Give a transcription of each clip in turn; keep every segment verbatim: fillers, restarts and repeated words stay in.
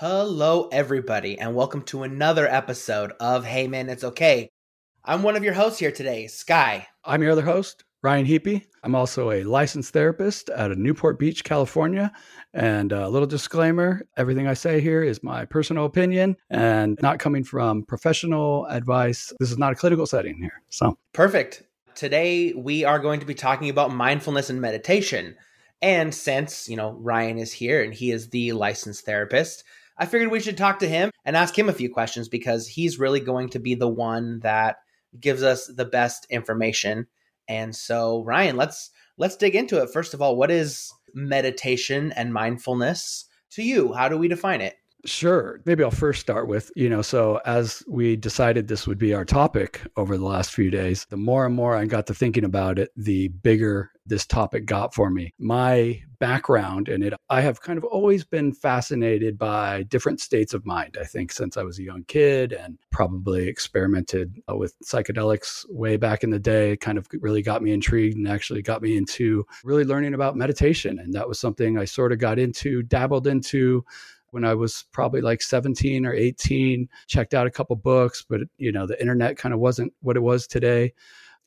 Hello, everybody, and welcome to another episode of Hey Man, It's Okay. I'm one of your hosts here today, Sky. I'm your other host, Ryan Heapy. I'm also a licensed therapist out of Newport Beach, California. And a little disclaimer, everything I say here is my personal opinion and not coming from professional advice. This is not a clinical setting here. So perfect. Today, we are going to be talking about mindfulness and meditation. And since, you know, Ryan is here and he is the licensed therapist, I figured we should talk to him and ask him a few questions because he's really going to be the one that gives us the best information. And so, Ryan, let's let's dig into it. First of all, what is meditation and mindfulness to you? How do we define it? Sure. Maybe I'll first start with, you know, so as we decided this would be our topic over the last few days, the more and more I got to thinking about it, the bigger this topic got for me. My background in it, I have kind of always been fascinated by different states of mind, I think, since I was a young kid and probably experimented with psychedelics way back in the day. It kind of really got me intrigued and actually got me into really learning about meditation. And that was something I sort of got into, dabbled into when I was probably like seventeen or eighteen, checked out a couple books, but you know, the internet kind of wasn't what it was today.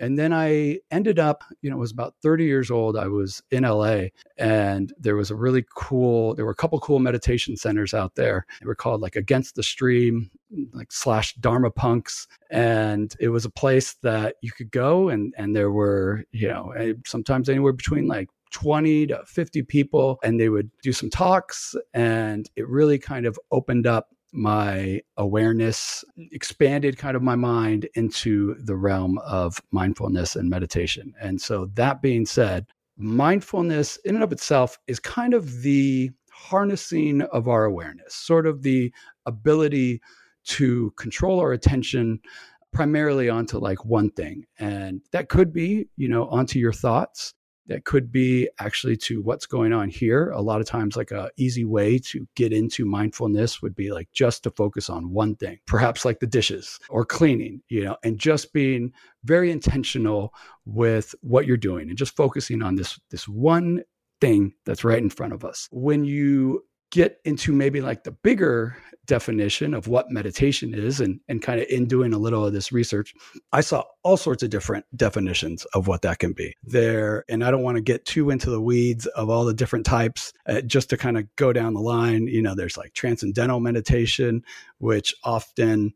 And then I ended up, you know, I was about thirty years old. I was in L A and there was a really cool, there were a couple cool meditation centers out there. They were called like Against the Stream, like slash Dharma Punks. And it was a place that you could go and, and there were, you know, sometimes anywhere between like twenty to fifty people, and they would do some talks, and it really kind of opened up my awareness, expanded kind of my mind into the realm of mindfulness and meditation. And so that being said, mindfulness in and of itself is kind of the harnessing of our awareness, sort of the ability to control our attention primarily onto like one thing. And that could be, you know, onto your thoughts. That could be actually to what's going on here. A lot of times, like a easy way to get into mindfulness would be like just to focus on one thing, perhaps like the dishes or cleaning, you know, and just being very intentional with what you're doing and just focusing on this, this one thing that's right in front of us. When you get into maybe like the bigger definition of what meditation is, and, and kind of in doing a little of this research, I saw all sorts of different definitions of what that can be there. And I don't want to get too into the weeds of all the different types, uh, just to kind of go down the line. You know, there's like transcendental meditation, which often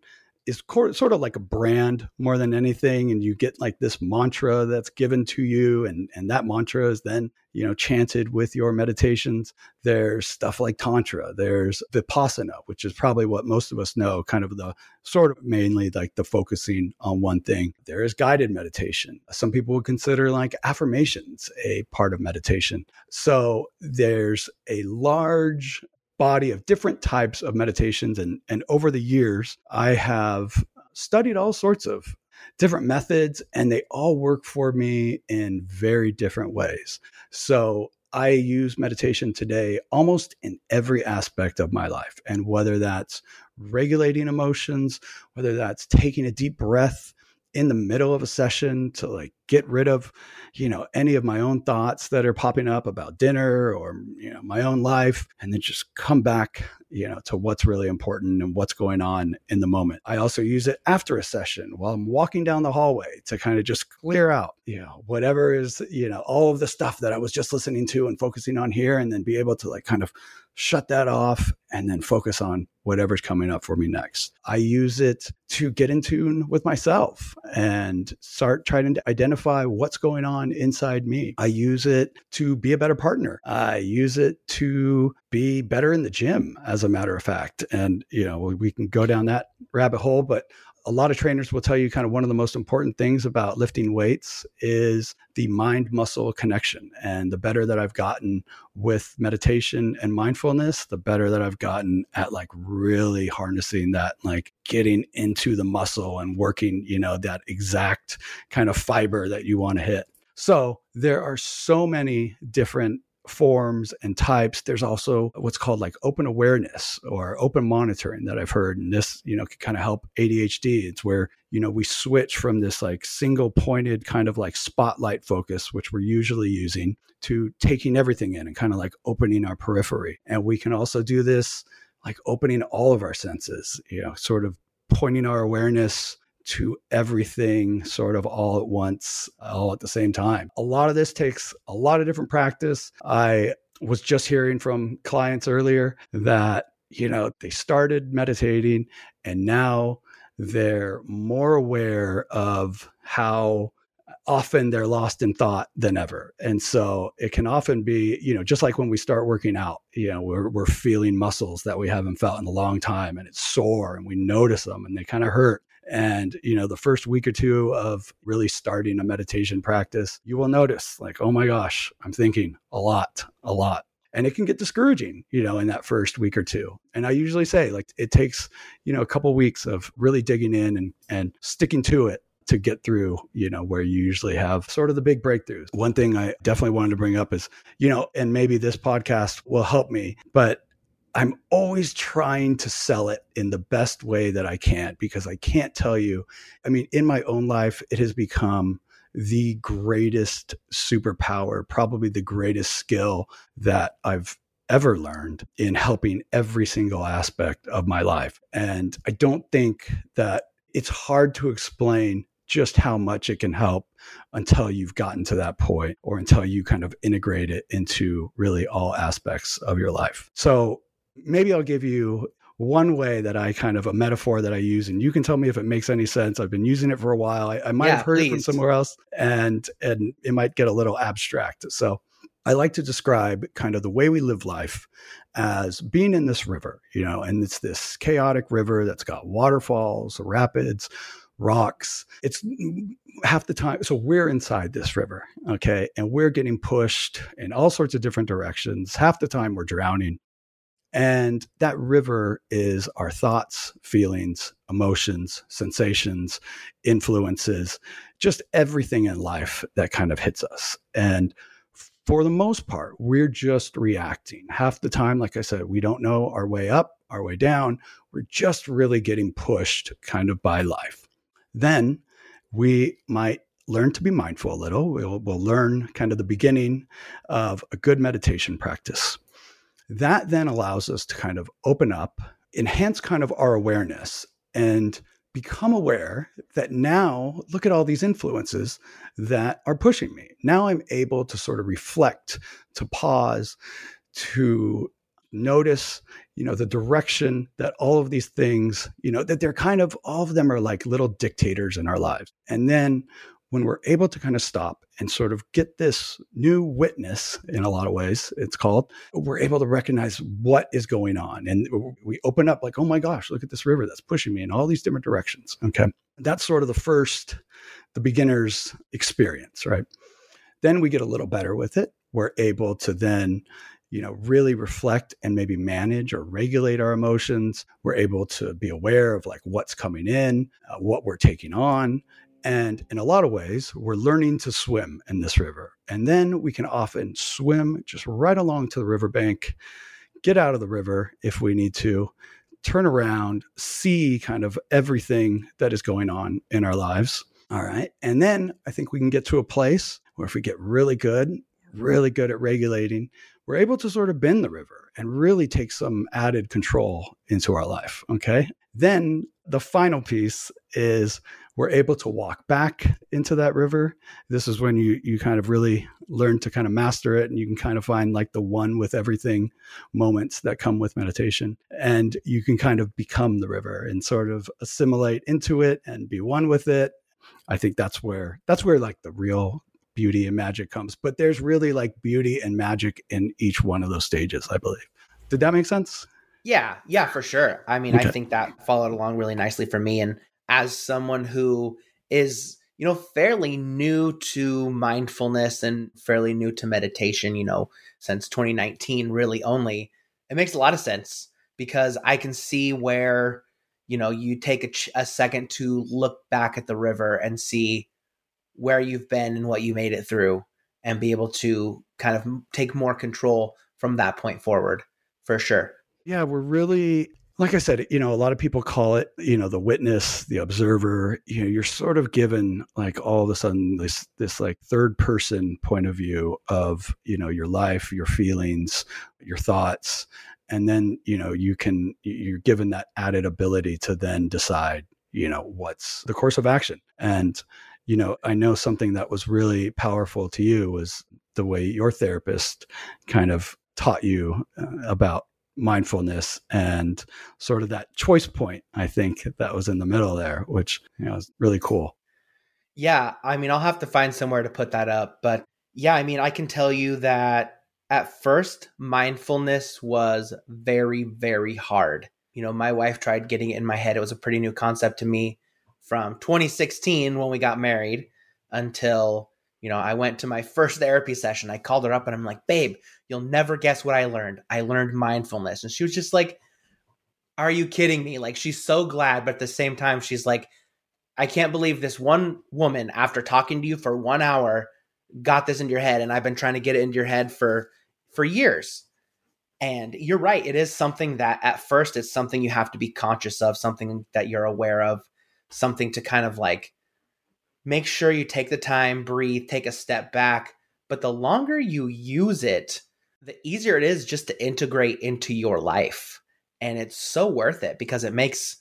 is co- sort of like a brand more than anything. And you get like this mantra that's given to you. And, and that mantra is then, you know, chanted with your meditations. There's stuff like Tantra. There's Vipassana, which is probably what most of us know, kind of the sort of mainly like the focusing on one thing. There is guided meditation. Some people would consider like affirmations a part of meditation. So there's a large body of different types of meditations. And, and over the years, I have studied all sorts of different methods, and they all work for me in very different ways. So I use meditation today almost in every aspect of my life. And whether that's regulating emotions, whether that's taking a deep breath in the middle of a session to like get rid of, you know, any of my own thoughts that are popping up about dinner or, you know, my own life, and then just come back, you know, to what's really important and what's going on in the moment. I also use it after a session while I'm walking down the hallway to kind of just clear out, you know, whatever is, you know, all of the stuff that I was just listening to and focusing on here, and then be able to like kind of shut that off and then focus on whatever's coming up for me next. I use it to get in tune with myself and start trying to identify what's going on inside me. I use it to be a better partner. I use it to be better in the gym, as a matter of fact. And, you know, we can go down that rabbit hole, but a lot of trainers will tell you kind of one of the most important things about lifting weights is the mind-muscle connection. And the better that I've gotten with meditation and mindfulness, the better that I've gotten at like really harnessing that, like getting into the muscle and working, you know, that exact kind of fiber that you want to hit. So there are so many different forms and types. There's also what's called like open awareness or open monitoring that I've heard. And this, you know, can kind of help A D H D. It's where, you know, we switch from this like single pointed kind of like spotlight focus, which we're usually using, to taking everything in and kind of like opening our periphery. And we can also do this like opening all of our senses, you know, sort of pointing our awareness to everything sort of all at once, all at the same time. A lot of this takes a lot of different practice. I was just hearing from clients earlier that, you know, they started meditating and now they're more aware of how often they're lost in thought than ever. And so it can often be, you know, just like when we start working out, you know, we're we're feeling muscles that we haven't felt in a long time, and it's sore and we notice them and they kind of hurt. And, you know, the first week or two of really starting a meditation practice, you will notice like, oh my gosh, I'm thinking a lot, a lot. And it can get discouraging, you know, in that first week or two. And I usually say like, it takes, you know, a couple weeks of really digging in and, and sticking to it to get through, you know, where you usually have sort of the big breakthroughs. One thing I definitely wanted to bring up is, you know, and maybe this podcast will help me, but I'm always trying to sell it in the best way that I can, because I can't tell you, I mean, in my own life, it has become the greatest superpower, probably the greatest skill that I've ever learned in helping every single aspect of my life. And I don't think that it's hard to explain just how much it can help until you've gotten to that point, or until you kind of integrate it into really all aspects of your life. So maybe I'll give you one way that I kind of a metaphor that I use, and you can tell me if it makes any sense. I've been using it for a while. I, I might yeah, have heard please. it from somewhere else, and and it might get a little abstract. So I like to describe kind of the way we live life as being in this river, you know, and it's this chaotic river that's got waterfalls, rapids, rocks. It's half the time. So we're inside this river. Okay. And we're getting pushed in all sorts of different directions. Half the time we're drowning. And that river is our thoughts, feelings, emotions, sensations, influences, just everything in life that kind of hits us. And for the most part, we're just reacting. Half the time, like I said, we don't know our way up, our way down. We're just really getting pushed kind of by life. Then we might learn to be mindful a little. We'll, we'll learn kind of the beginning of a good meditation practice. That then allows us to kind of open up, enhance kind of our awareness, and become aware that now look at all these influences that are pushing me. Now I'm able to sort of reflect, to pause, to notice, you know, the direction that all of these things, you know, that they're kind of, all of them are like little dictators in our lives. And then when we're able to kind of stop and sort of get this new witness, in a lot of ways it's called, we're able to recognize what is going on. And we open up like, oh my gosh, look at this river that's pushing me in all these different directions. Okay. That's sort of the first, the beginner's experience, right? Then we get a little better with it. We're able to then, you know, really reflect and maybe manage or regulate our emotions. We're able to be aware of like what's coming in, uh, what we're taking on. And in a lot of ways, we're learning to swim in this river. And then we can often swim just right along to the riverbank, get out of the river if we need to, turn around, see kind of everything that is going on in our lives. All right. And then I think we can get to a place where if we get really good, really good at regulating, we're able to sort of bend the river and really take some added control into our life. Okay. Then the final piece is we're able to walk back into that river. This is when you you kind of really learn to kind of master it, and you can kind of find like the one with everything moments that come with meditation. And you can kind of become the river and sort of assimilate into it and be one with it. I think that's where that's where like the real beauty and magic comes. But there's really like beauty and magic in each one of those stages, I believe. Did that make sense? Yeah, yeah, for sure. I mean, okay. I think that followed along really nicely for me. And as someone who is, you know, fairly new to mindfulness and fairly new to meditation, you know, since twenty nineteen, really only, it makes a lot of sense, because I can see where, you know, you take a, ch- a second to look back at the river and see where you've been and what you made it through, and be able to kind of take more control from that point forward, for sure. Yeah, we're really, like I said, you know, a lot of people call it, you know, the witness, the observer. You know, you're sort of given like all of a sudden this, this like third person point of view of, you know, your life, your feelings, your thoughts. And then, you know, you can, you're given that added ability to then decide, you know, what's the course of action. And, you know, I know something that was really powerful to you was the way your therapist kind of taught you about mindfulness and sort of that choice point, I think, that was in the middle there, which, you know, is really cool. Yeah. I mean, I'll have to find somewhere to put that up, but yeah, I mean, I can tell you that at first, mindfulness was very, very hard. You know, my wife tried getting it in my head. It was a pretty new concept to me from twenty sixteen when we got married until, you know, I went to my first therapy session. I called her up and I'm like, babe, you'll never guess what I learned. I learned mindfulness. And she was just like, are you kidding me? Like, she's so glad. But at the same time, she's like, I can't believe this one woman, after talking to you for one hour, got this into your head. And I've been trying to get it into your head for for years. And you're right. It is something that at first it's something you have to be conscious of, something that you're aware of, something to kind of like make sure you take the time, breathe, take a step back. But the longer you use it, the easier it is just to integrate into your life. And it's so worth it because it makes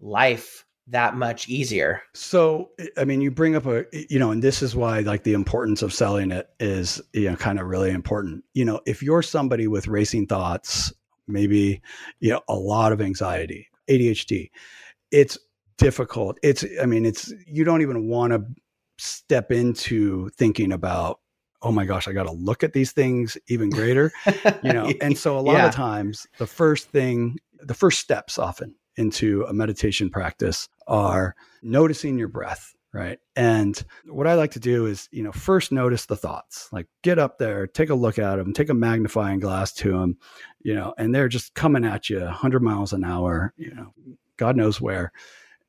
life that much easier. So, I mean, you bring up a, you know, and this is why like the importance of selling it is, you know, kind of really important. You know, if you're somebody with racing thoughts, maybe, you know, a lot of anxiety, A D H D, it's difficult. It's, I mean, it's, you don't even want to step into thinking about, oh my gosh, I got to look at these things even greater, you know? And so a lot yeah. of times the first thing, the first steps often into a meditation practice are noticing your breath, right? And what I like to do is, you know, first notice the thoughts, like get up there, take a look at them, take a magnifying glass to them, you know, and they're just coming at you one hundred miles an hour, you know, God knows where.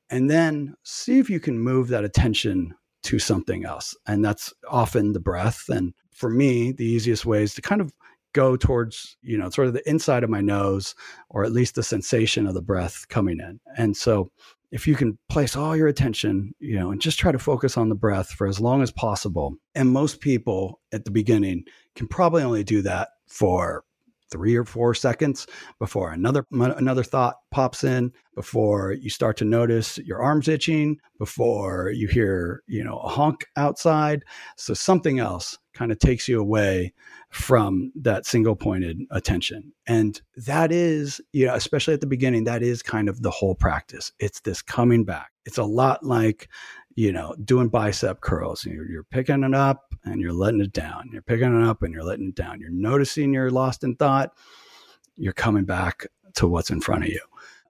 And then see if you can move that attention to something else. And that's often the breath. And for me, the easiest way is to kind of go towards, you know, sort of the inside of my nose, or at least the sensation of the breath coming in. And so if you can place all your attention, you know, and just try to focus on the breath for as long as possible. And most people at the beginning can probably only do that for three or four seconds before another, another thought pops in, before you start to notice your arms itching, before you hear, you know, a honk outside. So something else kind of takes you away from that single pointed attention. And that is, you know, especially at the beginning, that is kind of the whole practice. It's this coming back. It's a lot like, you know, doing bicep curls. You're, you're picking it up and you're letting it down. You're picking it up and you're letting it down. You're noticing you're lost in thought. You're coming back to what's in front of you.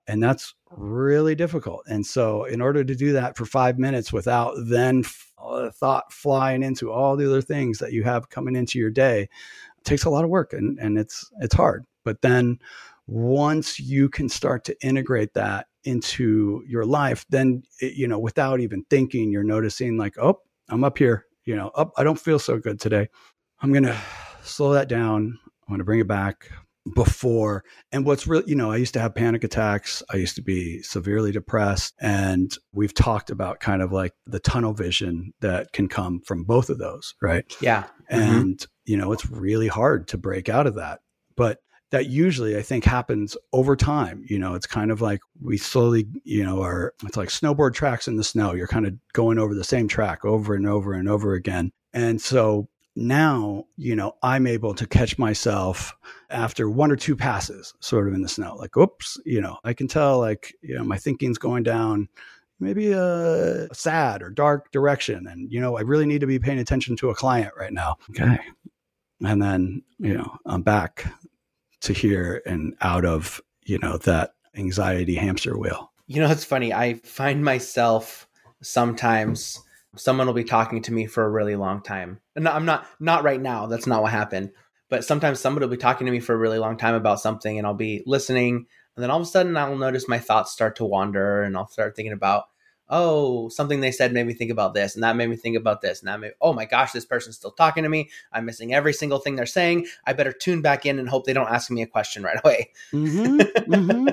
And that's really difficult. And so in order to do that for five minutes without then f- thought flying into all the other things that you have coming into your day, takes a lot of work, and, and it's, it's hard. But then once you can start to integrate that into your life, then, it, you know, without even thinking, you're noticing like, oh, I'm up here, you know, up, oh, I don't feel so good today. I'm going to slow that down. I'm going to bring it back. Before, and what's really, you know, I used to have panic attacks. I used to be severely depressed. And we've talked about kind of like the tunnel vision that can come from both of those, right? Yeah. And, mm-hmm. you know, it's really hard to break out of that. But that usually, I think, happens over time. You know, it's kind of like we slowly, you know, are, it's like snowboard tracks in the snow. You're kind of going over the same track over and over and over again. And so, now, you know, I'm able to catch myself after one or two passes sort of in the snow, like, oops, you know, I can tell like, you know, my thinking's going down maybe a sad or dark direction. And, you know, I really need to be paying attention to a client right now. Okay. And then, you know, I'm back to here and out of, you know, that anxiety hamster wheel. You know, it's funny. I find myself sometimes someone will be talking to me for a really long time. And I'm not, not right now. That's not what happened. But sometimes somebody will be talking to me for a really long time about something, and I'll be listening. And then all of a sudden I'll notice my thoughts start to wander, and I'll start thinking about, oh, something they said made me think about this. And that made me think about this. And that made, oh my gosh, this person's still talking to me. I'm missing every single thing they're saying. I better tune back in and hope they don't ask me a question right away. Mm-hmm, mm-hmm.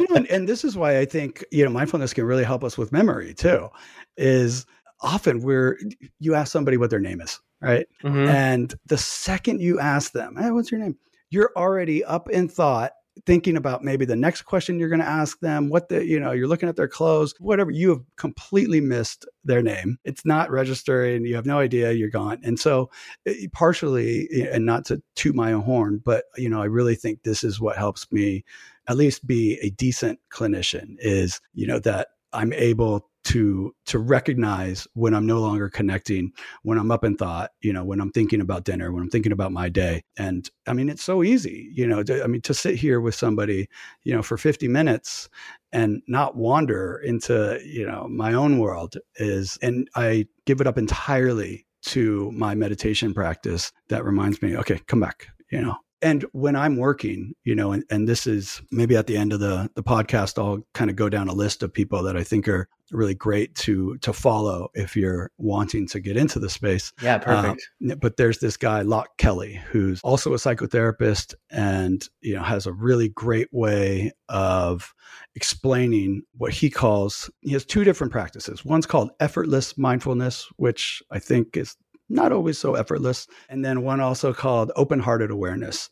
You know, and, and this is why I think, you know, mindfulness can really help us with memory too, is often where you ask somebody what their name is, right? Mm-hmm. And the second you ask them, hey, what's your name? You're already up in thought thinking about maybe the next question you're going to ask them, what the, you know, you're looking at their clothes, whatever, you have completely missed their name. It's not registering. You have no idea, you're gone. And so it, partially, and not to toot my own horn, but, you know, I really think this is what helps me at least be a decent clinician is, you know, that I'm able to, to recognize when I'm no longer connecting, when I'm up in thought, you know, when I'm thinking about dinner, when I'm thinking about my day. And I mean, it's so easy, you know, to, I mean, to sit here with somebody, you know, for fifty minutes and not wander into, you know, my own world is, and I give it up entirely to my meditation practice that reminds me, okay, come back, you know. And when I'm working, you know, and, and this is maybe at the end of the, the podcast, I'll kind of go down a list of people that I think are really great to to follow if you're wanting to get into the space. Yeah, perfect. Um, but there's this guy, Loch Kelly, who's also a psychotherapist and, you know, has a really great way of explaining what he calls, he has two different practices. One's called effortless mindfulness, which I think is not always so effortless. And then one also called open-hearted awareness.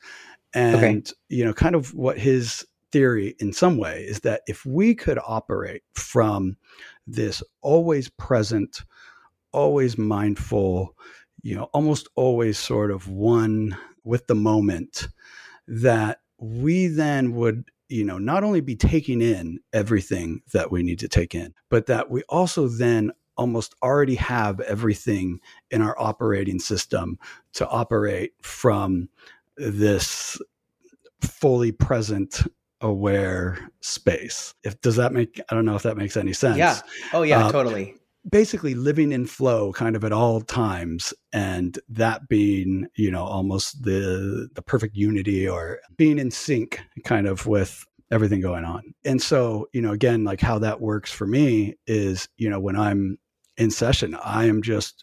And, okay. you know, kind of what his theory in some way is that if we could operate from this always present, always mindful, you know, almost always sort of one with the moment, that we then would, you know, not only be taking in everything that we need to take in, but that we also then almost already have everything in our operating system to operate from this fully present, aware space. If does that make, I don't know if that makes any sense. Yeah. Oh yeah, um, totally. Basically living in flow kind of at all times. And that being, you know, almost the, the perfect unity or being in sync kind of with everything going on. And so, you know, again, like how that works for me is, you know, when I'm in session, I am just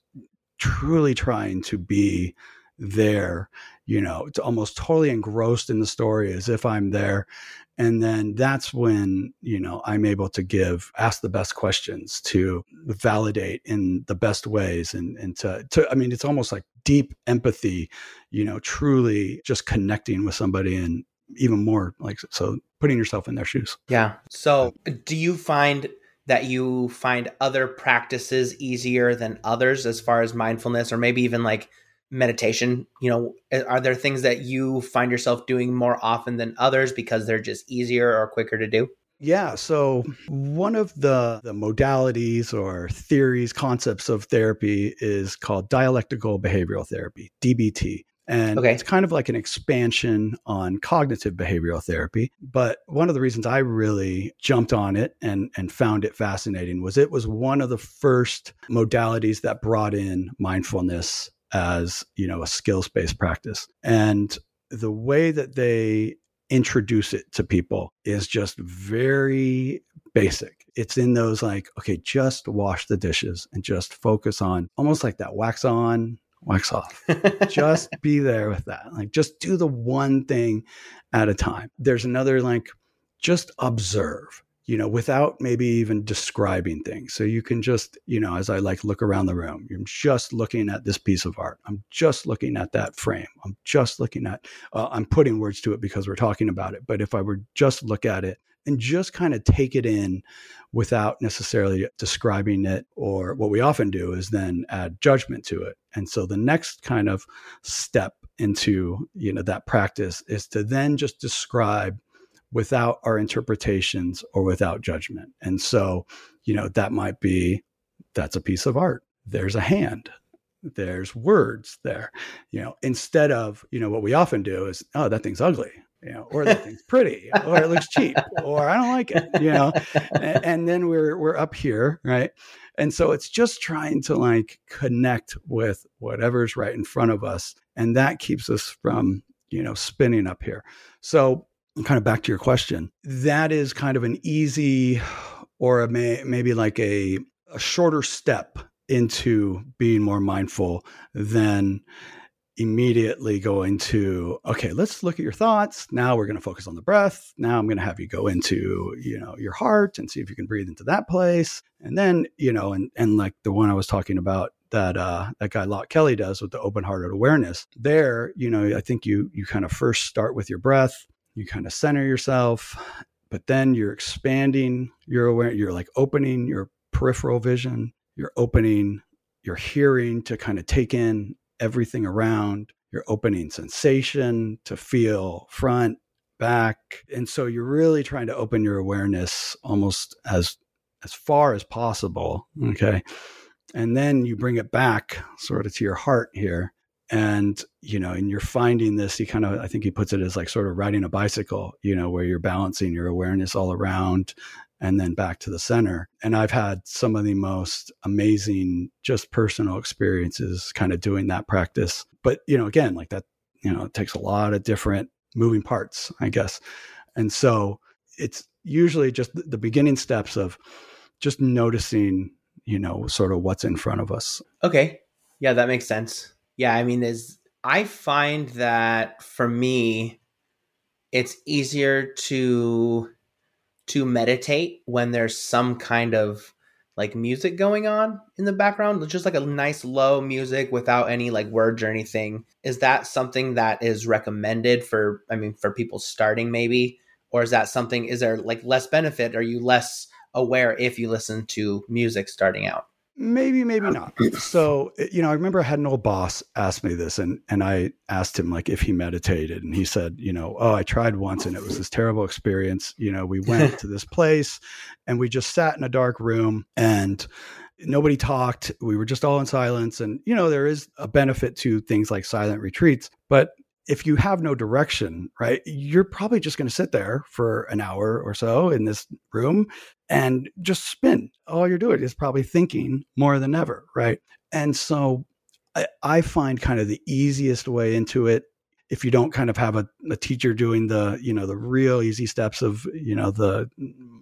truly trying to be there, you know, to almost totally engrossed in the story as if I'm there. And then that's when, you know, I'm able to give, ask the best questions, to validate in the best ways. And, and to, to, I mean, it's almost like deep empathy, you know, truly just connecting with somebody, and even more like, so putting yourself in their shoes. Yeah. So do you find that you find other practices easier than others as far as mindfulness, or maybe even like meditation? You know, are there things that you find yourself doing more often than others because they're just easier or quicker to do? Yeah. So one of the, the modalities or theories, concepts of therapy is called dialectical behavioral therapy, D B T. And okay. It's kind of like an expansion on cognitive behavioral therapy. But one of the reasons I really jumped on it and, and found it fascinating was it was one of the first modalities that brought in mindfulness as, you know, a skills-based practice. And the way that they introduce it to people is just very basic. It's in those like, okay, just wash the dishes and just focus on almost like that wax on, wax off. Just be there with that. Like, just do the one thing at a time. There's another, like, just observe, you know, without maybe even describing things. So you can just, you know, as I like look around the room, I'm just looking at this piece of art. I'm just looking at that frame. I'm just looking at, uh, I'm putting words to it because we're talking about it. But if I were just look at it and just kind of take it in without necessarily describing it, or what we often do is then add judgment to it. And so the next kind of step into, you know, that practice is to then just describe without our interpretations or without judgment. And so, you know, that might be, that's a piece of art. There's a hand, there's words there, you know, instead of, you know, what we often do is, oh, that thing's ugly, you know, or that thing's pretty, or it looks cheap, or I don't like it, you know, and, and then we're, we're up here. Right. And so it's just trying to like connect with whatever's right in front of us. And that keeps us from, you know, spinning up here. So kind of back to your question, that is kind of an easy, or a may, maybe like a, a shorter step into being more mindful than immediately going to, okay, let's look at your thoughts. Now we're going to focus on the breath. Now I'm going to have you go into, you know, your heart and see if you can breathe into that place. And then, you know, and, and like the one I was talking about that, uh, that guy Loch Kelly does with the open-hearted awareness there, you know, I think you, you kind of first start with your breath. you kind of center yourself, but then you're expanding your awareness. You're like opening your peripheral vision. You're opening your hearing to kind of take in everything around. You're opening sensation to feel front, back. And so you're really trying to open your awareness almost as as far as possible. Okay. And then you bring it back sort of to your heart here. And, you know, and you're finding this, he kind of, I think he puts it as like sort of riding a bicycle, you know, where you're balancing your awareness all around and then back to the center. And I've had some of the most amazing, just personal experiences kind of doing that practice. But, you know, again, like that, you know, it takes a lot of different moving parts, I guess. And so it's usually just the beginning steps of just noticing, you know, sort of what's in front of us. Okay. Yeah, that makes sense. Yeah, I mean, there's, I find that for me, it's easier to to meditate when there's some kind of like music going on in the background, just like a nice low music without any like words or anything. Is that something that is recommended for, I mean, for people starting maybe? Or is that something, is there like less benefit? Are you less aware if you listen to music starting out? Maybe, maybe not. So, you know, I remember I had an old boss ask me this, and and I asked him like if he meditated, and he said, you know, oh, I tried once and it was this terrible experience. You know, we went to this place and we just sat in a dark room and nobody talked. We were just all in silence. And, you know, there is a benefit to things like silent retreats, but if you have no direction, right, you're probably just going to sit there for an hour or so in this room and just spin. All you're doing is probably thinking more than ever, right? And so I, I find kind of the easiest way into it, if you don't kind of have a, a teacher doing the, you know, the real easy steps of, you know, the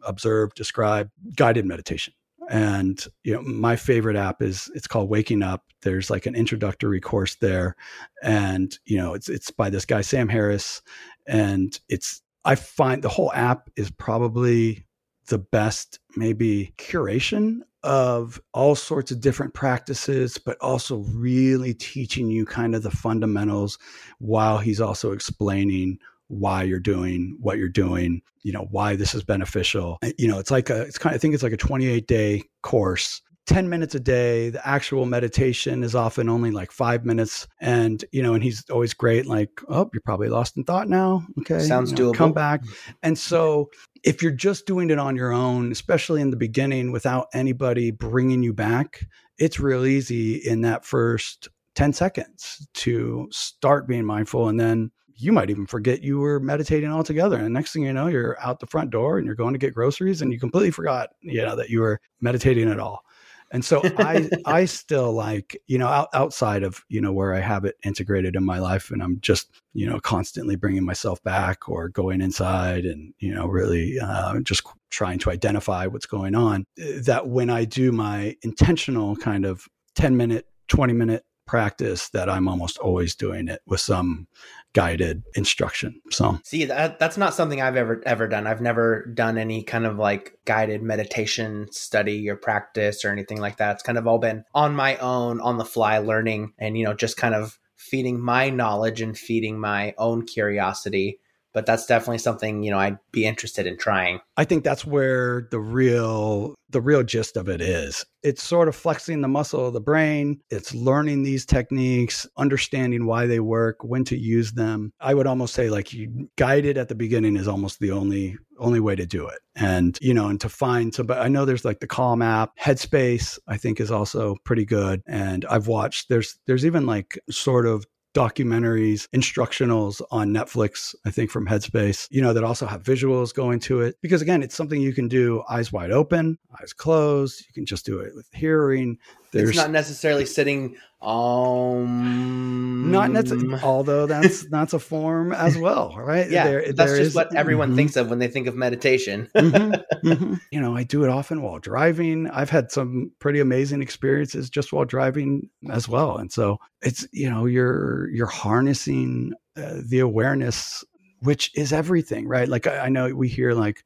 observe, describe, guided meditation. And, you know, my favorite app is, it's called Waking Up. There's like an introductory course there. And, you know, it's, it's by this guy, Sam Harris. And it's, I find the whole app is probably the best, maybe curation of all sorts of different practices, but also really teaching you kind of the fundamentals while he's also explaining why you're doing what you're doing, you know, why this is beneficial. You know, it's like a, it's kind of, I think it's like a twenty-eight day course, ten minutes a day. The actual meditation is often only like five minutes. And, you know, and he's always great. Like, oh, you're probably lost in thought now. Okay. Sounds you know, doable. Come back. And so if you're just doing it on your own, especially in the beginning without anybody bringing you back, it's real easy in that first ten seconds to start being mindful. And then you might even forget you were meditating altogether. And next thing you know, you're out the front door and you're going to get groceries and you completely forgot, you know, that you were meditating at all. And so I, I still like, you know, out, outside of, you know, where I have it integrated in my life and I'm just, you know, constantly bringing myself back or going inside and, you know, really uh, just trying to identify what's going on, that when I do my intentional kind of ten minute, twenty minute practice, that I'm almost always doing it with some guided instruction. So see, that, that's not something I've ever, ever done. I've never done any kind of like guided meditation study or practice or anything like that. It's kind of all been on my own, on the fly learning and, you know, just kind of feeding my knowledge and feeding my own curiosity. But that's definitely something, you know, I'd be interested in trying. I think that's where the real, the real gist of it is. It's sort of flexing the muscle of the brain. It's learning these techniques, understanding why they work, when to use them. I would almost say like you guided at the beginning is almost the only, only way to do it. And, you know, and to find somebody, I know there's like the Calm app, Headspace, I think is also pretty good. And I've watched, there's, there's even like sort of documentaries, instructionals on Netflix, I think from Headspace, you know, that also have visuals going to it. Because again, it's something you can do eyes wide open, eyes closed. You can just do it with hearing. There's, it's not necessarily sitting, um... Not necessarily, although that's, that's a form as well, right? Yeah, there, that's there just is, what everyone mm-hmm. thinks of when they think of meditation. mm-hmm, mm-hmm. You know, I do it often while driving. I've had some pretty amazing experiences just while driving as well. And so it's, you know, you're, you're harnessing uh, the awareness, which is everything, right? Like I, I know we hear like,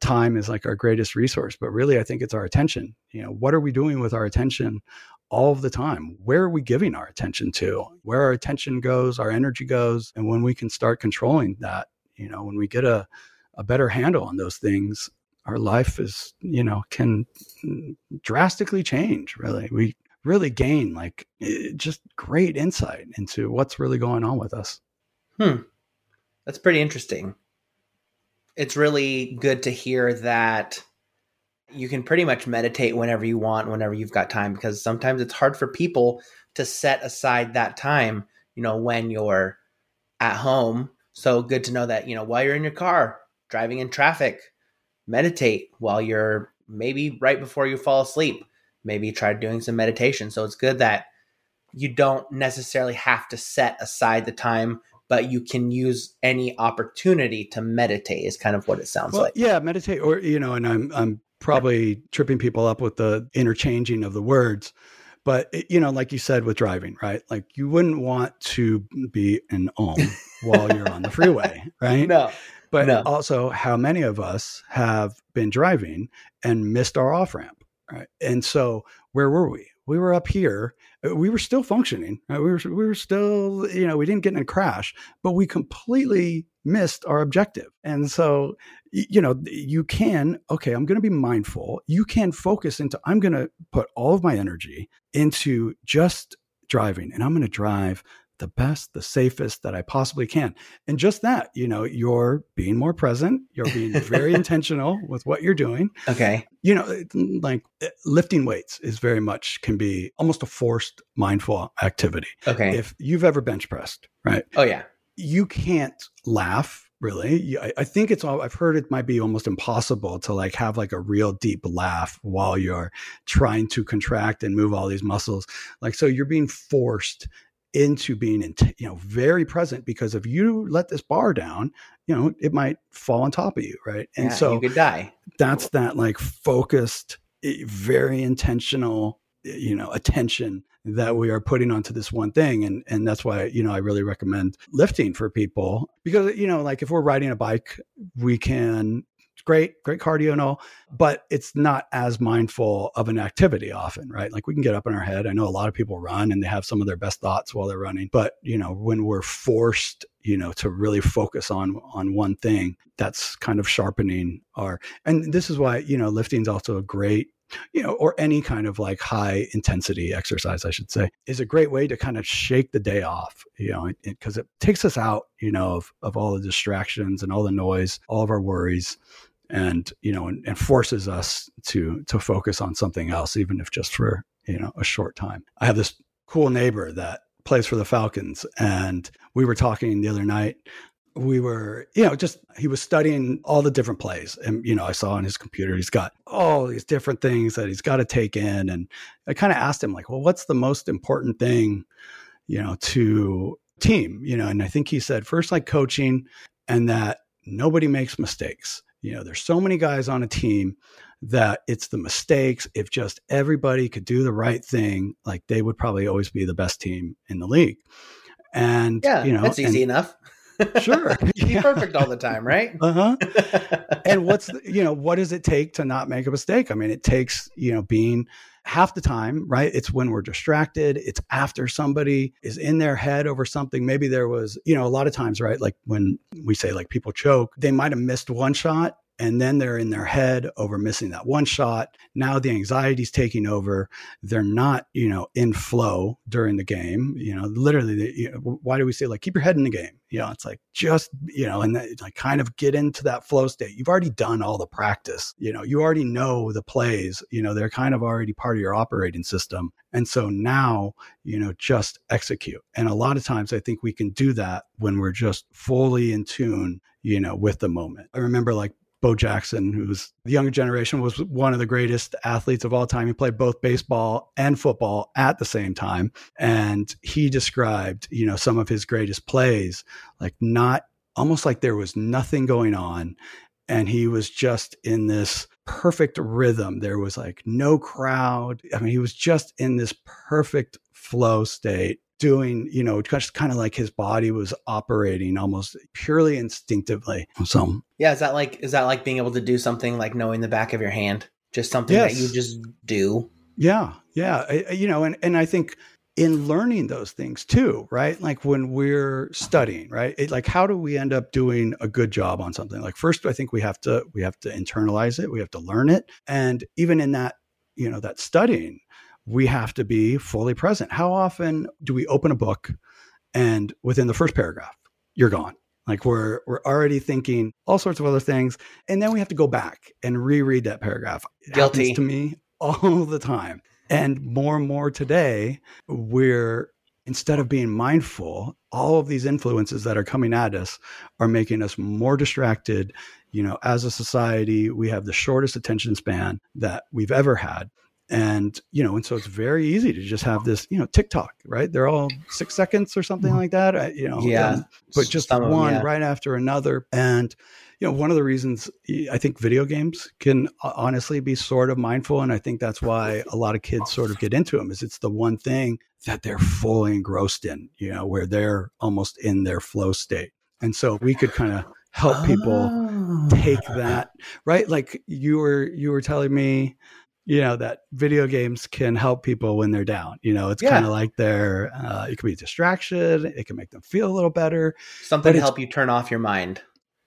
time is like our greatest resource, but really I think it's our attention. You know, what are we doing with our attention all of the time? Where are we giving our attention to? Where our attention goes, our energy goes. And when we can start controlling that, You know, when we get a, a better handle on those things, our life is, you know, can drastically change. Really, we really gain like just great insight into what's really going on with us. Hmm. That's pretty interesting. It's really good to hear that you can pretty much meditate whenever you want, whenever you've got time, because sometimes it's hard for people to set aside that time, you know, when you're at home. So good to know that, you know, while you're in your car, driving in traffic, meditate. While you're maybe right before you fall asleep, maybe try doing some meditation. So it's good that you don't necessarily have to set aside the time, but you can use any opportunity to meditate is kind of what it sounds well, like. Yeah, meditate or, you know, and I'm, I'm, probably tripping people up with the interchanging of the words. But, it, you know, like you said with driving, right? Like you wouldn't want to be an om while you're on the freeway, right? No. But no. Also how many of us have been driving and missed our off-ramp, right? And so where were we? We were up here. We were still functioning. Right? We were, we were still, you know, we didn't get in a crash, but we completely missed our objective. And so, you know, you can, okay, I'm going to be mindful. You can focus into, I'm going to put all of my energy into just driving, and I'm going to drive the best, the safest that I possibly can. And just that, you know, you're being more present. You're being very intentional with what you're doing. Okay. You know, like lifting weights is very much can be almost a forced mindful activity. Okay. If you've ever bench pressed, right? Oh yeah. You can't laugh really. I, I think it's all, I've heard it might be almost impossible to like have like a real deep laugh while you're trying to contract and move all these muscles. Like, so you're being forced into being, in t- you know, very present, because if you let this bar down, you know, it might fall on top of you. Right. And yeah, so you could die. That's that like focused, very intentional, you know, attention that we are putting onto this one thing. And, and that's why, you know, I really recommend lifting for people, because, you know, like if we're riding a bike, we can, great, great cardio and all, but it's not as mindful of an activity often, right? Like we can get up in our head. I know a lot of people run and they have some of their best thoughts while they're running, but you know, when we're forced, you know, to really focus on, on one thing, that's kind of sharpening our, and this is why, you know, lifting is also a great, you know, or any kind of like high intensity exercise, I should say, is a great way to kind of shake the day off, you know, because it, it takes us out, you know, of, of all the distractions and all the noise, all of our worries, and, you know, and, and forces us to, to focus on something else, even if just for, you know, a short time. I have this cool neighbor that plays for the Falcons, and we were talking the other night. We were, you know, just, he was studying all the different plays. And, you know, I saw on his computer, he's got all these different things that he's got to take in. And I kind of asked him like, well, what's the most important thing, you know, to team, you know? And I think he said first, like coaching, and that nobody makes mistakes. You know, there's so many guys on a team that it's the mistakes. If just everybody could do the right thing, like they would probably always be the best team in the league. And, yeah, you know, that's easy and, enough. Sure. Be yeah. perfect all the time, right? Uh-huh. And what's, the, you know, what does it take to not make a mistake? I mean, it takes, you know, being half the time, right? It's when we're distracted. It's after somebody is in their head over something. Maybe there was, you know, a lot of times, right? Like when we say like people choke, they might've missed one shot, and then they're in their head over missing that one shot. Now the anxiety's taking over. They're not, you know, in flow during the game. You know, literally, the, you know, why do we say like, keep your head in the game? You know, it's like just, you know, and that, like kind of get into that flow state. You've already done all the practice. You know, you already know the plays. You know, they're kind of already part of your operating system. And so now, you know, just execute. And a lot of times I think we can do that when we're just fully in tune, you know, with the moment. I remember like, Bo Jackson, who's the younger generation, was one of the greatest athletes of all time. He played both baseball and football at the same time. And he described, you know, some of his greatest plays, like not almost like there was nothing going on. And he was just in this perfect rhythm. There was like no crowd. I mean, he was just in this perfect flow state, doing, you know, just kind of like his body was operating almost purely instinctively. So yeah, is that like is that like being able to do something like knowing the back of your hand, just something yes. that you just do? Yeah, yeah, I, you know, and and I think in learning those things too, right? Like when we're studying, right? It, like, how do we end up doing a good job on something? Like first, I think we have to, we have to internalize it. We have to learn it. And even in that, you know, that studying, we have to be fully present. How often do we open a book and within the first paragraph, you're gone? Like we're, we're already thinking all sorts of other things. And then we have to go back and reread that paragraph. Guilty. It happens to me all the time. And more and more today, we're, instead of being mindful, all of these influences that are coming at us are making us more distracted. You know, as a society, we have the shortest attention span that we've ever had. And, you know, and so it's very easy to just have this, you know, TikTok, right? They're all six seconds or something like that, you know, yeah, um, but just Some one them, yeah. right after another. And, you know, one of the reasons I think video games can honestly be sort of mindful. And I think that's why a lot of kids sort of get into them, is it's the one thing that they're fully engrossed in, you know, where they're almost in their flow state. And so we could kind of help people oh. take that, right? Like you were, you were telling me, you know, that video games can help people when they're down. You know, it's yeah. kind of like they're, uh, it can be a distraction. It can make them feel a little better. Something to help you turn off your mind.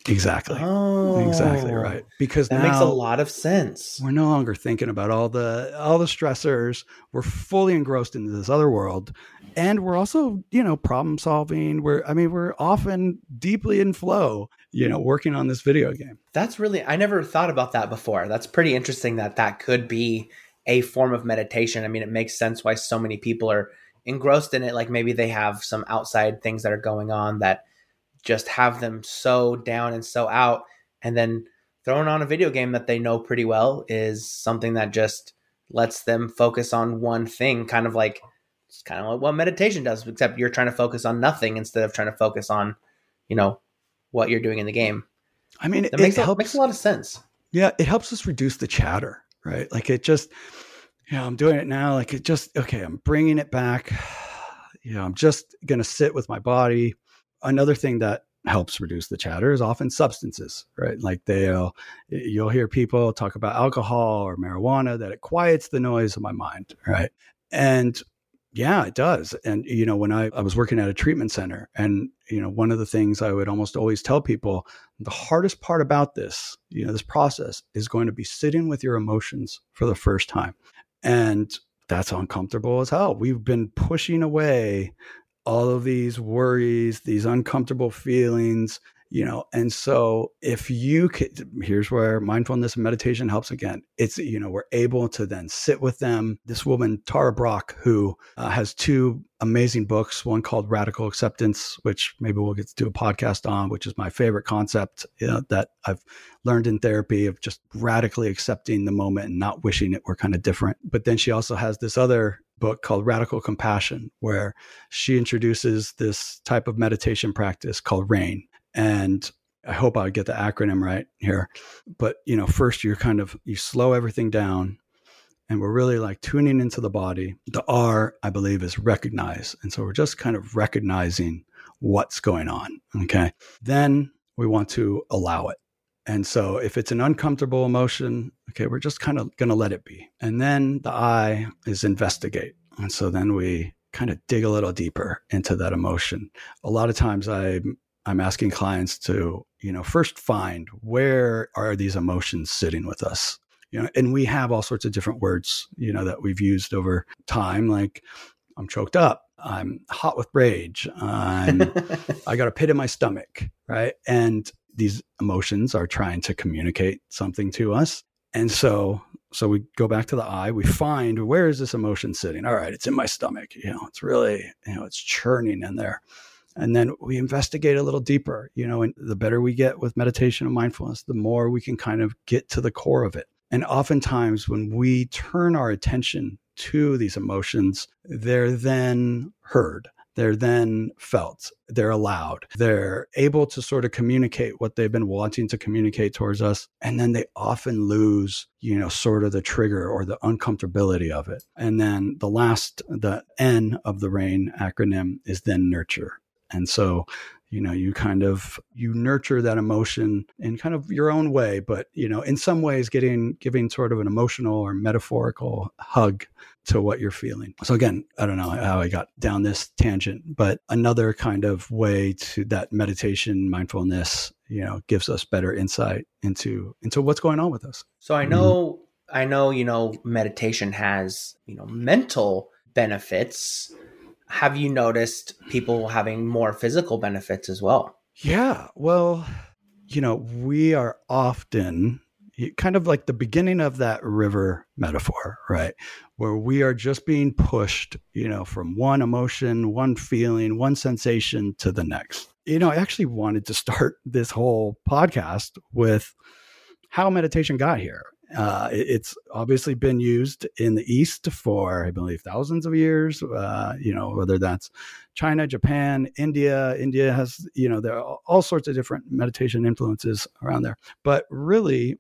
Exactly. Oh, exactly right. Because that now makes a lot of sense. We're no longer thinking about all the, all the stressors. We're fully engrossed into this other world. And we're also, you know, problem solving. We're, I mean, we're often deeply in flow, you know, working on this video game. That's really, I never thought about that before. That's pretty interesting that that could be a form of meditation. I mean, it makes sense why so many people are engrossed in it. Like maybe they have some outside things that are going on that just have them so down and so out. And then throwing on a video game that they know pretty well is something that just lets them focus on one thing, kind of like, it's kind of what meditation does, except you're trying to focus on nothing instead of trying to focus on, you know, what you're doing in the game. I mean, it makes, helps, makes a lot of sense. Yeah. It helps us reduce the chatter, right? Like it just, you know, I'm doing it now. Like it just, okay, I'm bringing it back. You know, I'm just going to sit with my body. Another thing that helps reduce the chatter is often substances, right? Like they'll, you'll hear people talk about alcohol or marijuana, that it quiets the noise of my mind. Right. And yeah, it does. And, you know, when I, I was working at a treatment center, and, you know, one of the things I would almost always tell people, the hardest part about this, you know, this process is going to be sitting with your emotions for the first time. And that's uncomfortable as hell. We've been pushing away all of these worries, these uncomfortable feelings, you know, and so if you could, here's where mindfulness and meditation helps again. It's, you know, we're able to then sit with them. This woman, Tara Brach, who uh, has two amazing books, one called Radical Acceptance, which maybe we'll get to do a podcast on, which is my favorite concept, you know, that I've learned in therapy, of just radically accepting the moment and not wishing it were kind of different. But then she also has this other book called Radical Compassion, where she introduces this type of meditation practice called RAIN. And I hope I get the acronym right here, but you know, first you're kind of, you slow everything down, and we're really like tuning into the body. The R, I believe, is recognize. And so we're just kind of recognizing what's going on. Okay. Then we want to allow it. And so if it's an uncomfortable emotion, okay, we're just kind of going to let it be. And then the I is investigate. And so then we kind of dig a little deeper into that emotion. A lot of times I I'm asking clients to, you know, first find where are these emotions sitting with us, you know, and we have all sorts of different words, you know, that we've used over time. Like I'm choked up, I'm hot with rage, I'm, I got a pit in my stomach, right? And these emotions are trying to communicate something to us. And so, so we go back to the eye, we find where is this emotion sitting? All right, it's in my stomach, you know, it's really, you know, it's churning in there. And then we investigate a little deeper, you know, and the better we get with meditation and mindfulness, the more we can kind of get to the core of it. And oftentimes when we turn our attention to these emotions, they're then heard, they're then felt, they're allowed, they're able to sort of communicate what they've been wanting to communicate towards us. And then they often lose, you know, sort of the trigger or the uncomfortability of it. And then the last, the N of the RAIN acronym is then nurture. And so, you know, you kind of, you nurture that emotion in kind of your own way, but, you know, in some ways getting, giving sort of an emotional or metaphorical hug to what you're feeling. So again, I don't know how I got down this tangent, but another kind of way to that meditation, mindfulness, you know, gives us better insight into, into what's going on with us. So I know, mm-hmm. I know, you know, meditation has, you know, mental benefits. Have you noticed people having more physical benefits as well? Yeah. Well, you know, we are often kind of like the beginning of that river metaphor, right? Where we are just being pushed, you know, from one emotion, one feeling, one sensation to the next. You know, I actually wanted to start this whole podcast with how meditation got here. Uh, it's obviously been used in the East for, I believe, thousands of years, uh, you know, whether that's China, Japan, India. India has, you know, there are all sorts of different meditation influences around there. But really,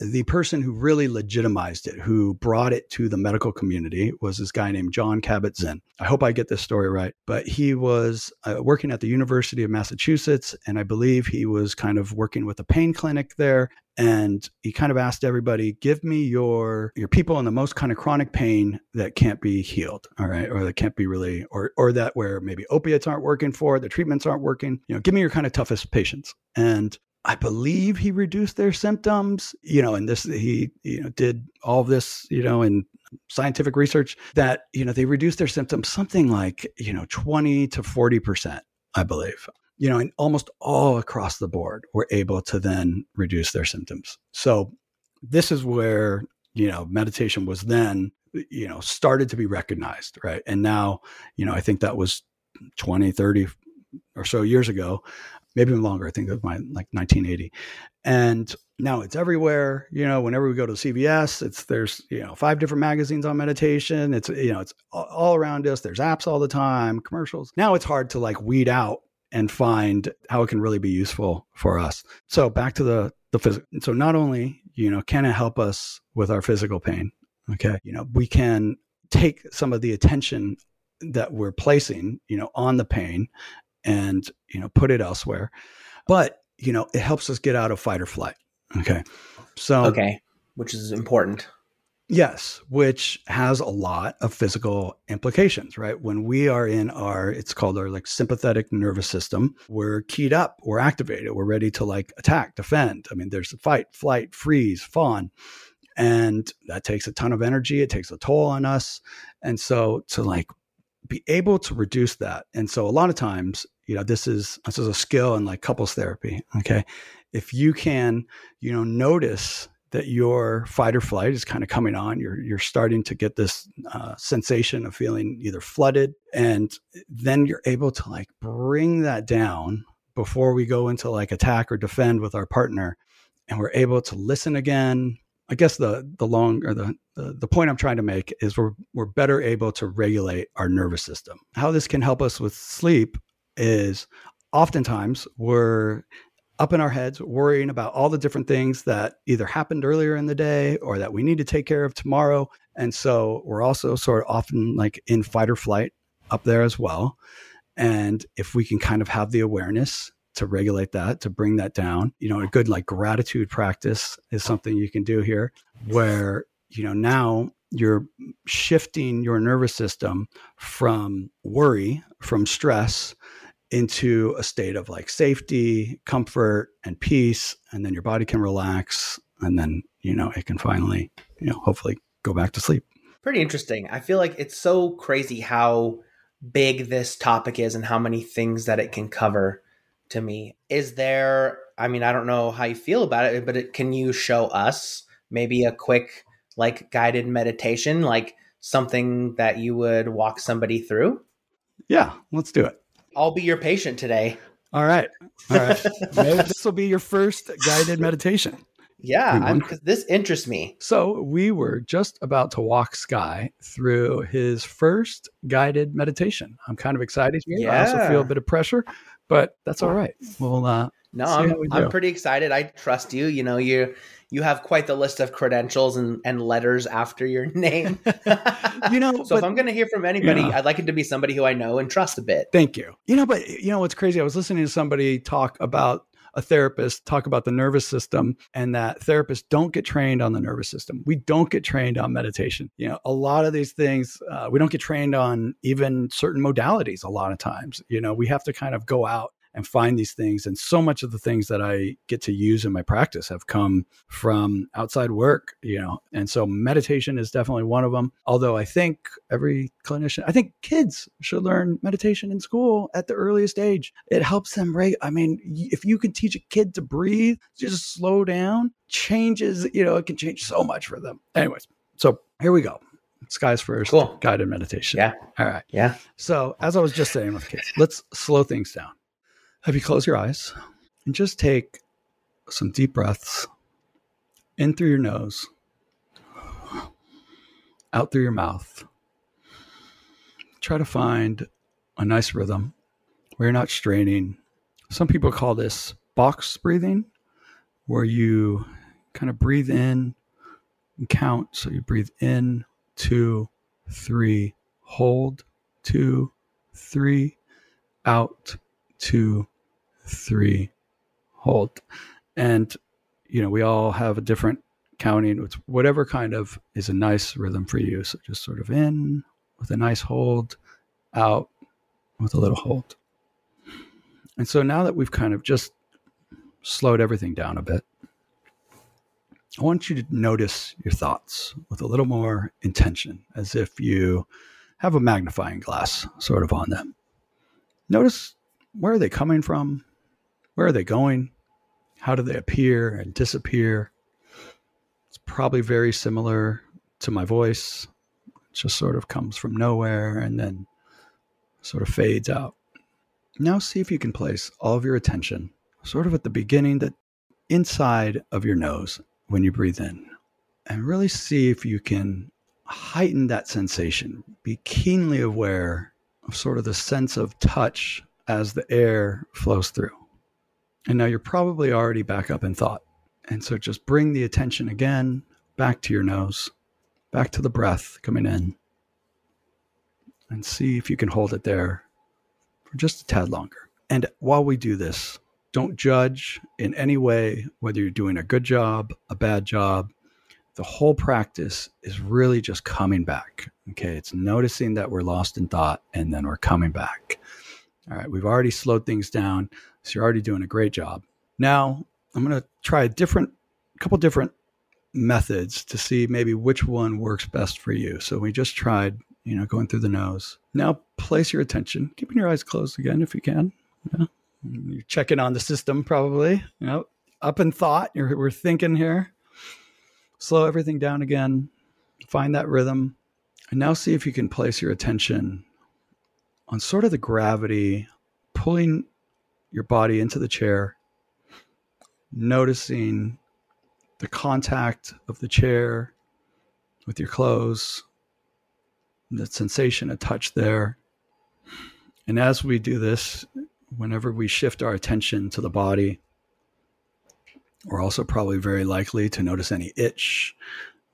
the person who really legitimized it, who brought it to the medical community, was this guy named John Kabat-Zinn. I hope I get this story right, but he was uh, working at the University of Massachusetts, and I believe he was kind of working with a pain clinic there. And he kind of asked everybody, give me your your people in the most kind of chronic pain that can't be healed, all right, or that can't be really, or or that where maybe opiates aren't working for, the treatments aren't working. You know, give me your kind of toughest patients. And I believe he reduced their symptoms, you know, and this, he, you know, did all of this, you know, in scientific research that, you know, they reduced their symptoms something like, you know, twenty to forty percent, I believe, you know, and almost all across the board were able to then reduce their symptoms. So this is where, you know, meditation was then, you know, started to be recognized, right? And now, you know, I think that was twenty, thirty or so years ago. Maybe even longer. I think it was my like nineteen eighty. And now it's everywhere. You know, whenever we go to C V S, it's, there's, you know, five different magazines on meditation. It's, you know, it's all around us. There's apps all the time, commercials. Now it's hard to like weed out and find how it can really be useful for us. So back to the, the physical. So not only, you know, can it help us with our physical pain? Okay. You know, we can take some of the attention that we're placing, you know, on the pain and, you know, put it elsewhere. But, you know, it helps us get out of fight or flight. Okay. So, okay. Which is important. Yes. Which has a lot of physical implications, right? When we are in our, it's called our like sympathetic nervous system, we're keyed up, we're activated, we're ready to like attack, defend. I mean, there's fight, flight, freeze, fawn. And that takes a ton of energy. It takes a toll on us. And so to like be able to reduce that. And so a lot of times, you know, this is, this is a skill in like couples therapy. Okay. If you can, you know, notice that your fight or flight is kind of coming on, you're, you're starting to get this uh, sensation of feeling either flooded, and then you're able to like bring that down before we go into like attack or defend with our partner. And we're able to listen again. I guess the, the long or the, the, the point I'm trying to make is we're, we're better able to regulate our nervous system. How this can help us with sleep is oftentimes we're up in our heads worrying about all the different things that either happened earlier in the day or that we need to take care of tomorrow. And so we're also sort of often like in fight or flight up there as well. And if we can kind of have the awareness to regulate that, to bring that down, you know, a good like gratitude practice is something you can do here where, you know, now you're shifting your nervous system from worry, from stress, into a state of like safety, comfort, and peace. And then your body can relax. And then, you know, it can finally, you know, hopefully go back to sleep. Pretty interesting. I feel like it's so crazy how big this topic is and how many things that it can cover. To me, is there, I mean, I don't know how you feel about it, but it, can you show us maybe a quick, like guided meditation, like something that you would walk somebody through? Yeah, let's do it. I'll be your patient today. All right. All right. Maybe this will be your first guided meditation. Yeah, because this interests me. So we were just about to walk Sky through his first guided meditation. I'm kind of excited here. Yeah. I also feel a bit of pressure. But that's all right. Well, uh, no, I'm, we I'm pretty excited. I trust you. You know, you you have quite the list of credentials and, and letters after your name. You know, so but, if I'm going to hear from anybody, yeah. I'd like it to be somebody who I know and trust a bit. Thank you. You know, but you know what's crazy? I was listening to somebody talk about a therapist talk about the nervous system, and that therapists don't get trained on the nervous system. We don't get trained on meditation. You know, a lot of these things, uh, we don't get trained on even certain modalities a lot of times. You know, we have to kind of go out and find these things. And so much of the things that I get to use in my practice have come from outside work, you know, and so meditation is definitely one of them. Although I think every clinician, I think kids should learn meditation in school at the earliest age. It helps them, right? I mean, if you can teach a kid to breathe, just slow down, changes, you know, it can change so much for them. Anyways, so here we go. Sky's first. Cool. Guided meditation. Yeah. All right. Yeah. So as I was just saying with kids, let's slow things down. Have you close your eyes and just take some deep breaths in through your nose, out through your mouth. Try to find a nice rhythm where you're not straining. Some people call this box breathing, where you kind of breathe in and count. So you breathe in, two, three, hold, two, three, out, two, three, hold. And, you know, we all have a different counting. It's whatever kind of is a nice rhythm for you. So just sort of in with a nice hold, out with a little hold. And so now that we've kind of just slowed everything down a bit, I want you to notice your thoughts with a little more intention, as if you have a magnifying glass sort of on them. Notice, where are they coming from? Where are they going? How do they appear and disappear? It's probably very similar to my voice. It just sort of comes from nowhere and then sort of fades out. Now see if you can place all of your attention sort of at the beginning, the inside of your nose when you breathe in. And really see if you can heighten that sensation. Be keenly aware of sort of the sense of touch as the air flows through. And now you're probably already back up in thought. And so just bring the attention again back to your nose, back to the breath coming in, and see if you can hold it there for just a tad longer. And while we do this, don't judge in any way whether you're doing a good job, a bad job. The whole practice is really just coming back. Okay, it's noticing that we're lost in thought and then we're coming back. All right, we've already slowed things down, so you're already doing a great job. Now, I'm going to try a different, couple different methods to see maybe which one works best for you. So we just tried, you know, going through the nose. Now, place your attention, keeping your eyes closed again if you can. Yeah. You're checking on the system probably. You know, up in thought, you're, we're thinking here. Slow everything down again. Find that rhythm. And now see if you can place your attention on sort of the gravity, pulling your body into the chair, noticing the contact of the chair with your clothes, the sensation of touch there. And as we do this, whenever we shift our attention to the body, we're also probably very likely to notice any itch,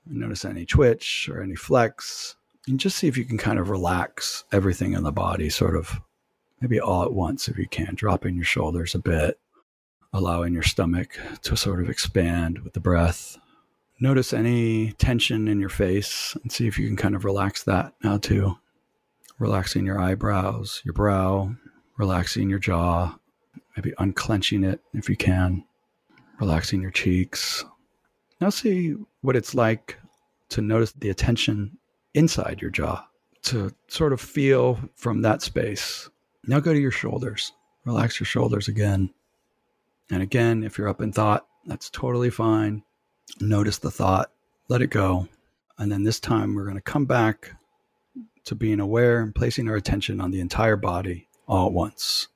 notice any twitch or any flex. And just see if you can kind of relax everything in the body, sort of maybe all at once if you can, dropping your shoulders a bit, allowing your stomach to sort of expand with the breath. Notice any tension in your face and see if you can kind of relax that now too. Relaxing your eyebrows, your brow, relaxing your jaw, maybe unclenching it if you can, relaxing your cheeks. Now see what it's like to notice the attention inside your jaw, to sort of feel from that space. Now go to your shoulders. Relax your shoulders again. And again, if you're up in thought, that's totally fine. Notice the thought, let it go. And then this time we're going to come back to being aware and placing our attention on the entire body all at once.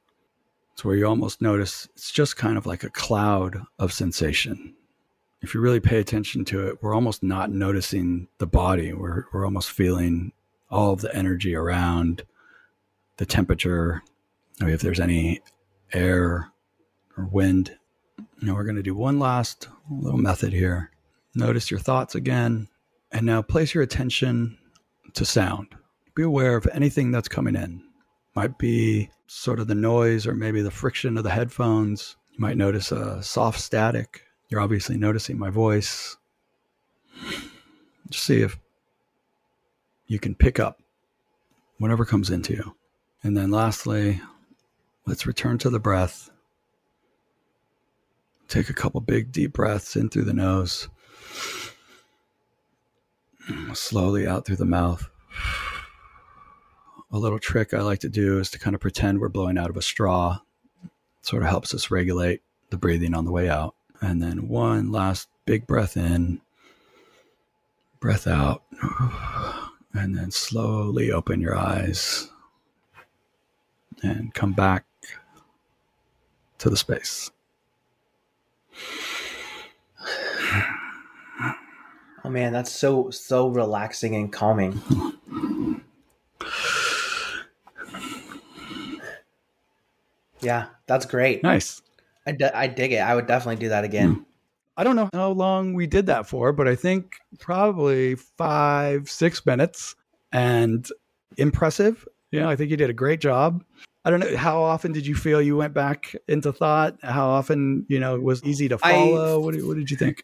It's where you almost notice it's just kind of like a cloud of sensation. If you really pay attention to it, we're almost not noticing the body. We're we're almost feeling all of the energy around, the temperature, or if there's any air or wind. Now we're going to do one last little method here. Notice your thoughts again, and now place your attention to sound. Be aware of anything that's coming in. Might be sort of the noise or maybe the friction of the headphones. You might notice a soft static. You're obviously noticing my voice. Just see if you can pick up whatever comes into you. And then lastly, let's return to the breath. Take a couple big deep breaths in through the nose. Slowly out through the mouth. A little trick I like to do is to kind of pretend we're blowing out of a straw. It sort of helps us regulate the breathing on the way out. And then one last big breath in, breath out, and then slowly open your eyes and come back to the space. Oh man, that's so, so relaxing and calming. Yeah, that's great. Nice. I, d- I dig it. I would definitely do that again. Mm. I don't know how long we did that for, but I think probably five, six minutes. And impressive. Yeah, I think you did a great job. I don't know. How often did you feel you went back into thought? How often, you know, it was easy to follow? I, what, what did you think?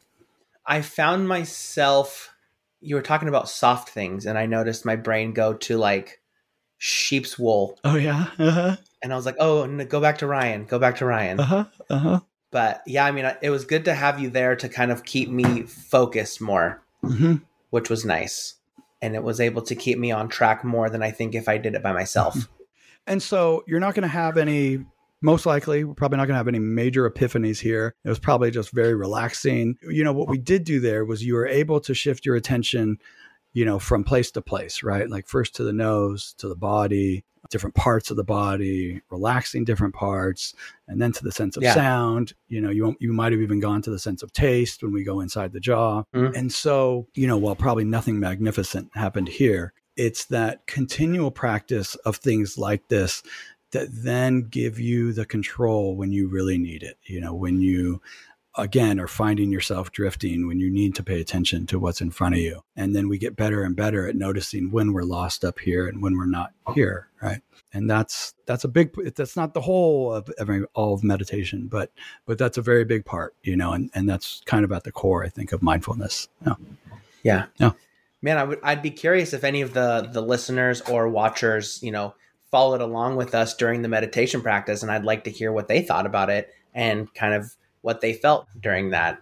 I found myself, you were talking about soft things, and I noticed my brain go to like sheep's wool. Oh, yeah. Uh-huh. And I was like, oh, no, go back to Ryan. Go back to Ryan. Uh-huh. Uh-huh. But yeah, I mean, it was good to have you there to kind of keep me focused more, mm-hmm. which was nice. And it was able to keep me on track more than I think if I did it by myself. And so you're not going to have any, most likely, we're probably not going to have any major epiphanies here. It was probably just very relaxing. You know, what we did do there was you were able to shift your attention, you know, from place to place, right? Like first to the nose, to the body, different parts of the body, relaxing different parts, and then to the sense of yeah. sound. You know, you you might have even gone to the sense of taste when we go inside the jaw. Mm-hmm. And so, you know, while probably nothing magnificent happened here, it's that continual practice of things like this that then give you the control when you really need it. You know, when you, again, are finding yourself drifting, when you need to pay attention to what's in front of you. And then we get better and better at noticing when we're lost up here and when we're not here, right? And that's that's a big, that's not the whole of every, all of meditation, but but that's a very big part, you know, and, and that's kind of at the core, I think, of mindfulness. No. Yeah. No. Man, I would, I'd be curious if any of the the listeners or watchers, you know, followed along with us during the meditation practice, and I'd like to hear what they thought about it and kind of what they felt during that.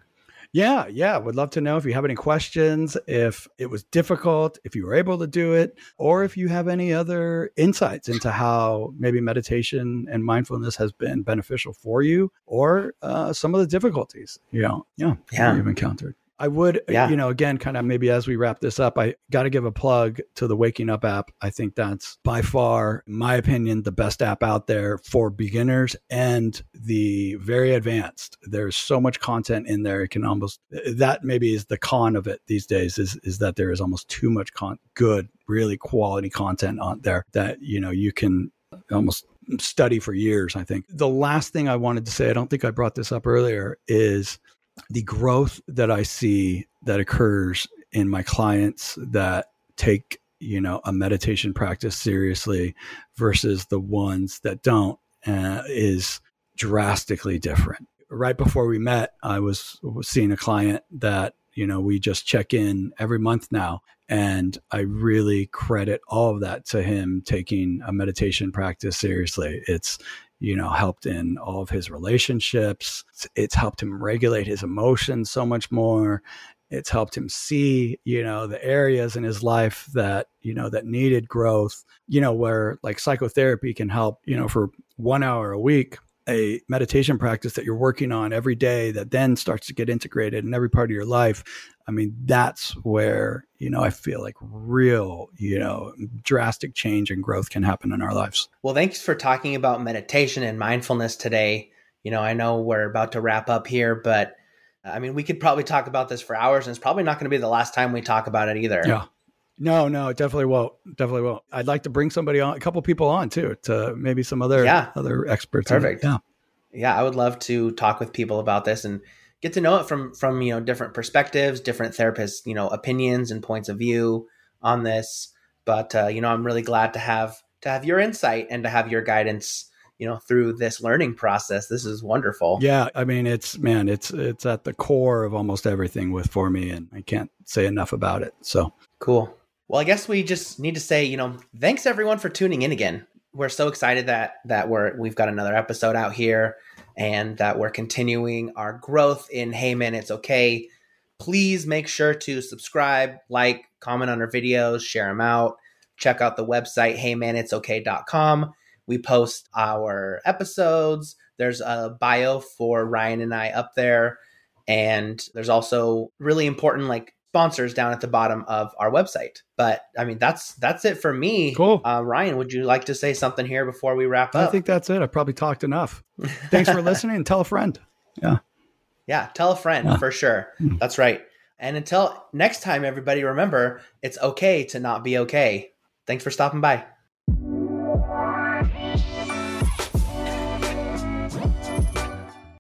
Yeah, yeah. Would love to know if you have any questions, if it was difficult, if you were able to do it, or if you have any other insights into how maybe meditation and mindfulness has been beneficial for you, or uh, some of the difficulties, you know, yeah, yeah. you've encountered. I would, yeah. you know, again, kind of maybe as we wrap this up, I got to give a plug to the Waking Up app. I think that's by far, in my opinion, the best app out there for beginners and the very advanced. There's so much content in there. It can almost, that maybe is the con of it these days is, is that there is almost too much con- good, really quality content on there that, you know, you can almost study for years, I think. The last thing I wanted to say, I don't think I brought this up earlier, is the growth that I see that occurs in my clients that take, you know, a meditation practice seriously versus the ones that don't uh, is drastically different. Right before we met, I was, was seeing a client that, you know, we just check in every month now. And I really credit all of that to him taking a meditation practice seriously. It's, you know, helped in all of his relationships. It's, it's helped him regulate his emotions so much more. It's helped him see, you know, the areas in his life that, you know, that needed growth, you know, where like psychotherapy can help, you know, for one hour a week, a meditation practice that you're working on every day that then starts to get integrated in every part of your life. I mean, that's where, you know, I feel like real, you know, drastic change and growth can happen in our lives. Well, thanks for talking about meditation and mindfulness today. You know, I know we're about to wrap up here, but I mean, we could probably talk about this for hours, and it's probably not going to be the last time we talk about it either. Yeah. No, no, it definitely won't. Definitely won't. I'd like to bring somebody on, a couple people on too, to maybe some other yeah. other experts. Perfect. Yeah. Yeah, I would love to talk with people about this and get to know it from from, you know, different perspectives, different therapists, you know, opinions and points of view on this. But uh, you know, I'm really glad to have to have your insight and to have your guidance you know, through this learning process. This is wonderful. Yeah. I mean, it's, man, it's, it's at the core of almost everything with, for me, and I can't say enough about it. So cool. Well, I guess we just need to say, you know, thanks everyone for tuning in again. We're so excited that, that we're, we've got another episode out here and that we're continuing our growth in Hey Man, It's Okay. Please make sure to subscribe, like, comment on our videos, share them out. Check out the website, hey man it's okay dot com. We post our episodes. There's a bio for Ryan and I up there. And there's also really important like sponsors down at the bottom of our website. But I mean, that's that's it for me. Cool. Uh, Ryan, would you like to say something here before we wrap up? I think that's it. I probably talked enough. Thanks for listening, and tell a friend. Yeah. Yeah. Tell a friend yeah. for sure. Mm. That's right. And until next time, everybody, remember, it's okay to not be okay. Thanks for stopping by.